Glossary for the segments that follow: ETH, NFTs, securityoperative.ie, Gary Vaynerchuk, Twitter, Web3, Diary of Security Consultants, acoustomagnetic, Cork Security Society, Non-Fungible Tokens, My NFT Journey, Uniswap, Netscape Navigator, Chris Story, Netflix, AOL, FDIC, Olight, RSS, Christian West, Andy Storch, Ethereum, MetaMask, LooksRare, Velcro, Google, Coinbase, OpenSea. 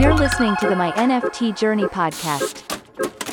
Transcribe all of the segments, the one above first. You're listening to the My NFT Journey podcast.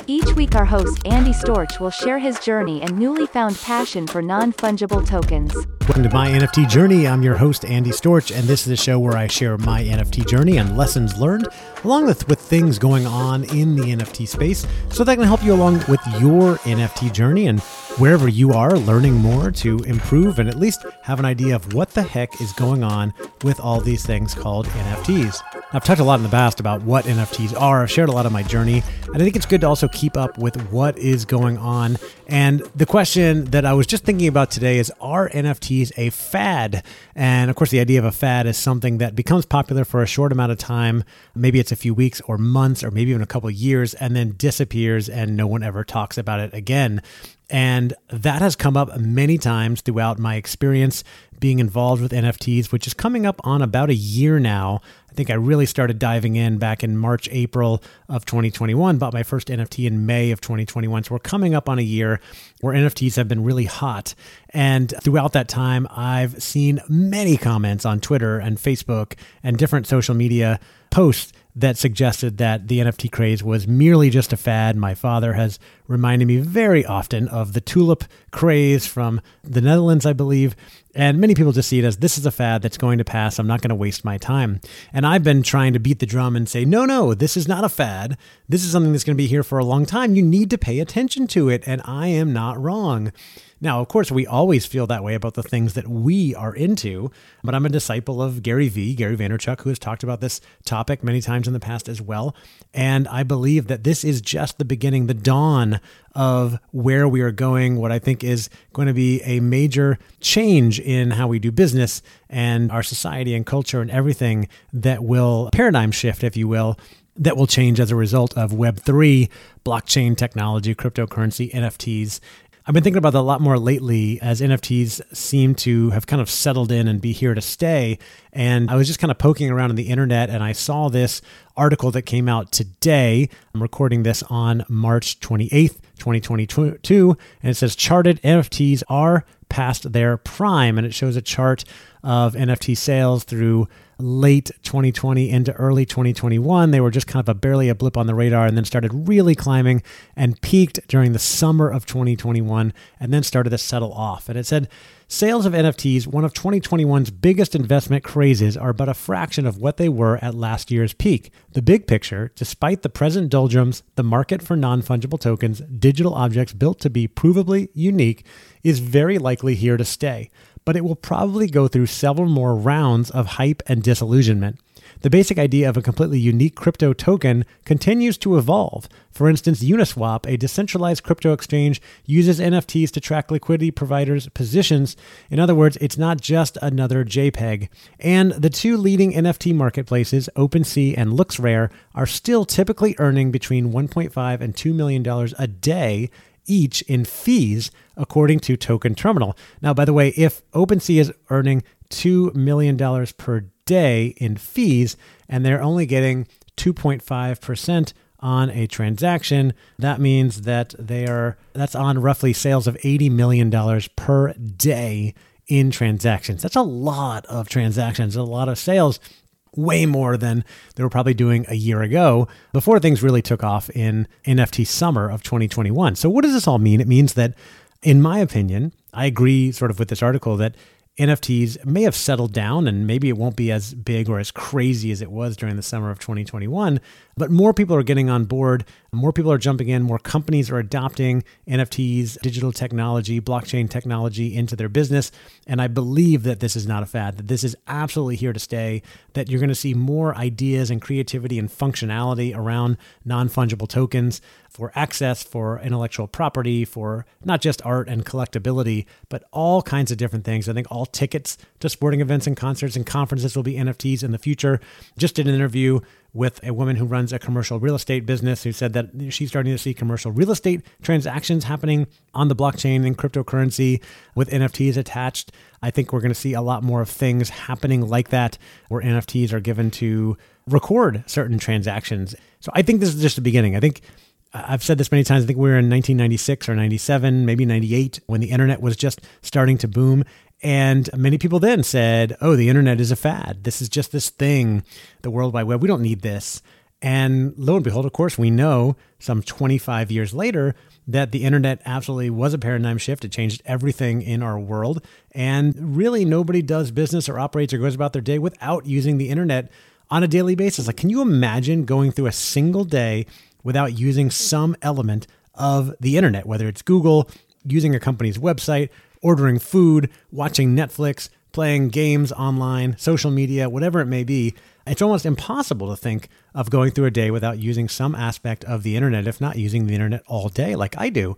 Each week our host Andy Storch will share his journey and newly found passion for non-fungible tokens. Welcome to My NFT Journey. I'm your host Andy Storch, and this is a show where I share my NFT journey and lessons learned along with things going on in the NFT space so that I can help you along with your NFT journey and wherever you are learning more to improve and at least have an idea of what the heck is going on with all these things called NFTs. I've talked a lot in the past about what NFTs are. I've shared a lot of my journey, and I think it's good to also keep up with what is going on. And the question that I was just thinking about today is, are NFTs a fad? And of course, the idea of a fad is something that becomes popular for a short amount of time. Maybe it's a few weeks or months or maybe even a couple of years, and then disappears and no one ever talks about it again. And that has come up many times throughout my experience being involved with NFTs, which is coming up on about a year now. I think I really started diving in back in March, April of 2021, bought my first NFT in May of 2021. So we're coming up on a year where NFTs have been really hot. And throughout that time, I've seen many comments on Twitter and Facebook and different social media posts that suggested that the NFT craze was merely just a fad. My father has reminded me very often of the tulip craze from the Netherlands, I believe. And many people just see it as, this is a fad that's going to pass. I'm not going to waste my time. And I've been trying to beat the drum and say, no, this is not a fad. This is something that's going to be here for a long time. You need to pay attention to it. And I am not wrong. Now, of course, we always feel that way about the things that we are into. But I'm a disciple of Gary Vaynerchuk, who has talked about this topic many times in the past as well. And I believe that this is just the beginning, the dawn of where we are going, what I think is going to be a major change in how we do business and our society and culture and everything, that will paradigm shift, if you will, that will change as a result of Web3, blockchain technology, cryptocurrency, NFTs. I've been thinking about that a lot more lately as NFTs seem to have kind of settled in and be here to stay. And I was just kind of poking around on the internet, and I saw this article that came out today. I'm recording this on March 28th, 2022, and it says charted NFTs are past their prime. And it shows a chart of NFT sales through late 2020 into early 2021. They were just kind of barely a blip on the radar, and then started really climbing and peaked during the summer of 2021, and then started to settle off. And it said, sales of NFTs, one of 2021's biggest investment crazes, are but a fraction of what they were at last year's peak. The big picture, despite the present doldrums, the market for non-fungible tokens, digital objects built to be provably unique, is very likely here to stay, but it will probably go through several more rounds of hype and disillusionment. The basic idea of a completely unique crypto token continues to evolve. For instance, Uniswap, a decentralized crypto exchange, uses NFTs to track liquidity providers' positions. In other words, it's not just another JPEG. And the two leading NFT marketplaces, OpenSea and LooksRare, are still typically earning between $1.5 and $2 million a day each in fees, according to Token Terminal. Now, by the way, if OpenSea is earning $2 million per day in fees, and they're only getting 2.5% on a transaction, that means that that's on roughly sales of $80 million per day in transactions. That's a lot of transactions, a lot of sales, way more than they were probably doing a year ago before things really took off in NFT summer of 2021. So what does this all mean? It means that, in my opinion, I agree sort of with this article that NFTs may have settled down, and maybe it won't be as big or as crazy as it was during the summer of 2021, but more people are getting on board, more people are jumping in, more companies are adopting NFTs, digital technology, blockchain technology into their business. And I believe that this is not a fad, that this is absolutely here to stay, that you're going to see more ideas and creativity and functionality around non-fungible tokens for access, for intellectual property, for not just art and collectability, but all kinds of different things. I think all tickets to sporting events and concerts and conferences will be NFTs in the future. Just did an interview with a woman who runs a commercial real estate business who said that she's starting to see commercial real estate transactions happening on the blockchain and cryptocurrency with NFTs attached. I think we're going to see a lot more of things happening like that, where NFTs are given to record certain transactions. So I think this is just the beginning. I think I've said this many times. I think we were in 1996 or 97, maybe 98, when the internet was just starting to boom. And many people then said, oh, the internet is a fad. This is just this thing, the World Wide Web. We don't need this. And lo and behold, of course, we know some 25 years later that the internet absolutely was a paradigm shift. It changed everything in our world. And really nobody does business or operates or goes about their day without using the internet on a daily basis. Like, can you imagine going through a single day without using some element of the internet, whether it's Google, using a company's website, ordering food, watching Netflix, playing games online, social media, whatever it may be? It's almost impossible to think of going through a day without using some aspect of the internet, if not using the internet all day like I do,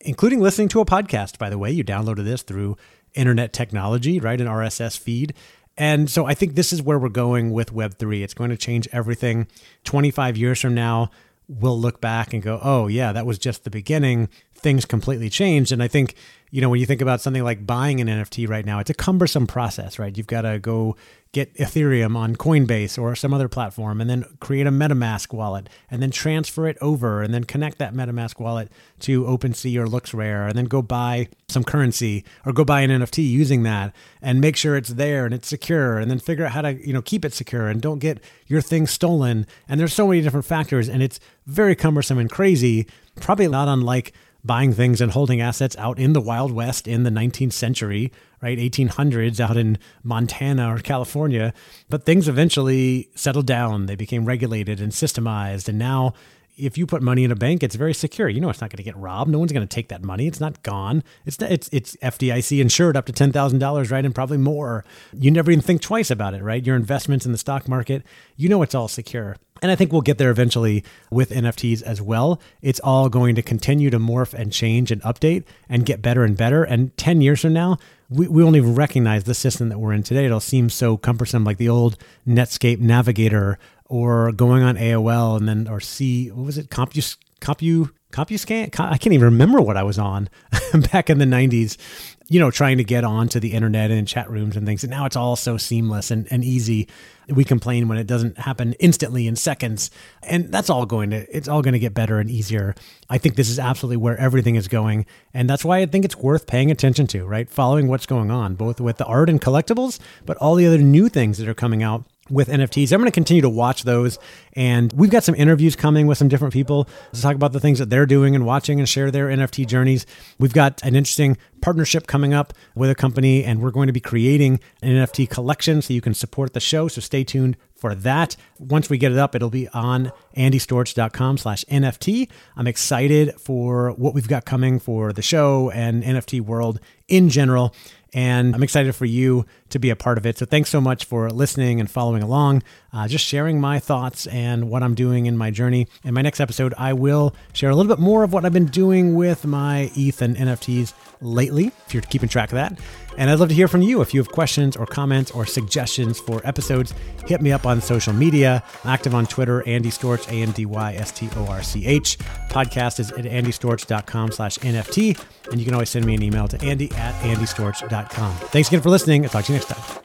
including listening to a podcast. By the way, you downloaded this through internet technology, right? An RSS feed. And so I think this is where we're going with Web3. It's going to change everything. 25 years from now, we'll look back and go, oh yeah, that was just the beginning. Things completely changed. And I think, you know, when you think about something like buying an NFT right now, it's a cumbersome process, right? You've got to go get Ethereum on Coinbase or some other platform and then create a MetaMask wallet and then transfer it over and then connect that MetaMask wallet to OpenSea or LooksRare and then go buy some currency or go buy an NFT using that and make sure it's there and it's secure and then figure out how to, you know, keep it secure and don't get your thing stolen. And there's so many different factors, and it's very cumbersome and crazy, probably not unlike buying things and holding assets out in the Wild West in the 19th century, right? 1800s out in Montana or California. But things eventually settled down. They became regulated and systemized. And now if you put money in a bank, it's very secure. You know, it's not going to get robbed. No one's going to take that money. It's not gone. It's FDIC insured up to $10,000, right? And probably more. You never even think twice about it, right? Your investments in the stock market, you know, it's all secure. And I think we'll get there eventually with NFTs as well. It's all going to continue to morph and change and update and get better and better. And 10 years from now, we won't even recognize the system that we're in today. It'll seem so cumbersome, like the old Netscape Navigator or going on AOL and then, or C, what was it? CompuScan? I can't even remember what I was on back in the 90s, you know, trying to get onto the internet and chat rooms and things. And now it's all so seamless and easy. We complain when it doesn't happen instantly in seconds. And that's all going to, it's all going to get better and easier. I think this is absolutely where everything is going. And that's why I think it's worth paying attention to, right? Following what's going on, both with the art and collectibles, but all the other new things that are coming out with NFTs. I'm going to continue to watch those. And we've got some interviews coming with some different people to talk about the things that they're doing and watching and share their NFT journeys. We've got an interesting partnership coming up with a company, and we're going to be creating an NFT collection so you can support the show. So stay tuned for that. Once we get it up, it'll be on andystorch.com/NFT. I'm excited for what we've got coming for the show and NFT world in general. And I'm excited for you to be a part of it. So thanks so much for listening and following along, just sharing my thoughts and what I'm doing in my journey. In my next episode, I will share a little bit more of what I've been doing with my ETH and NFTs lately, if you're keeping track of that. And I'd love to hear from you. If you have questions or comments or suggestions for episodes, hit me up on social media. I'm active on Twitter, Andy Storch, ANDYSTORCH. Podcast is at andystorch.com/NFT. And you can always send me an email to andy@andystorch.com. Thanks again for listening. I'll talk to you next time.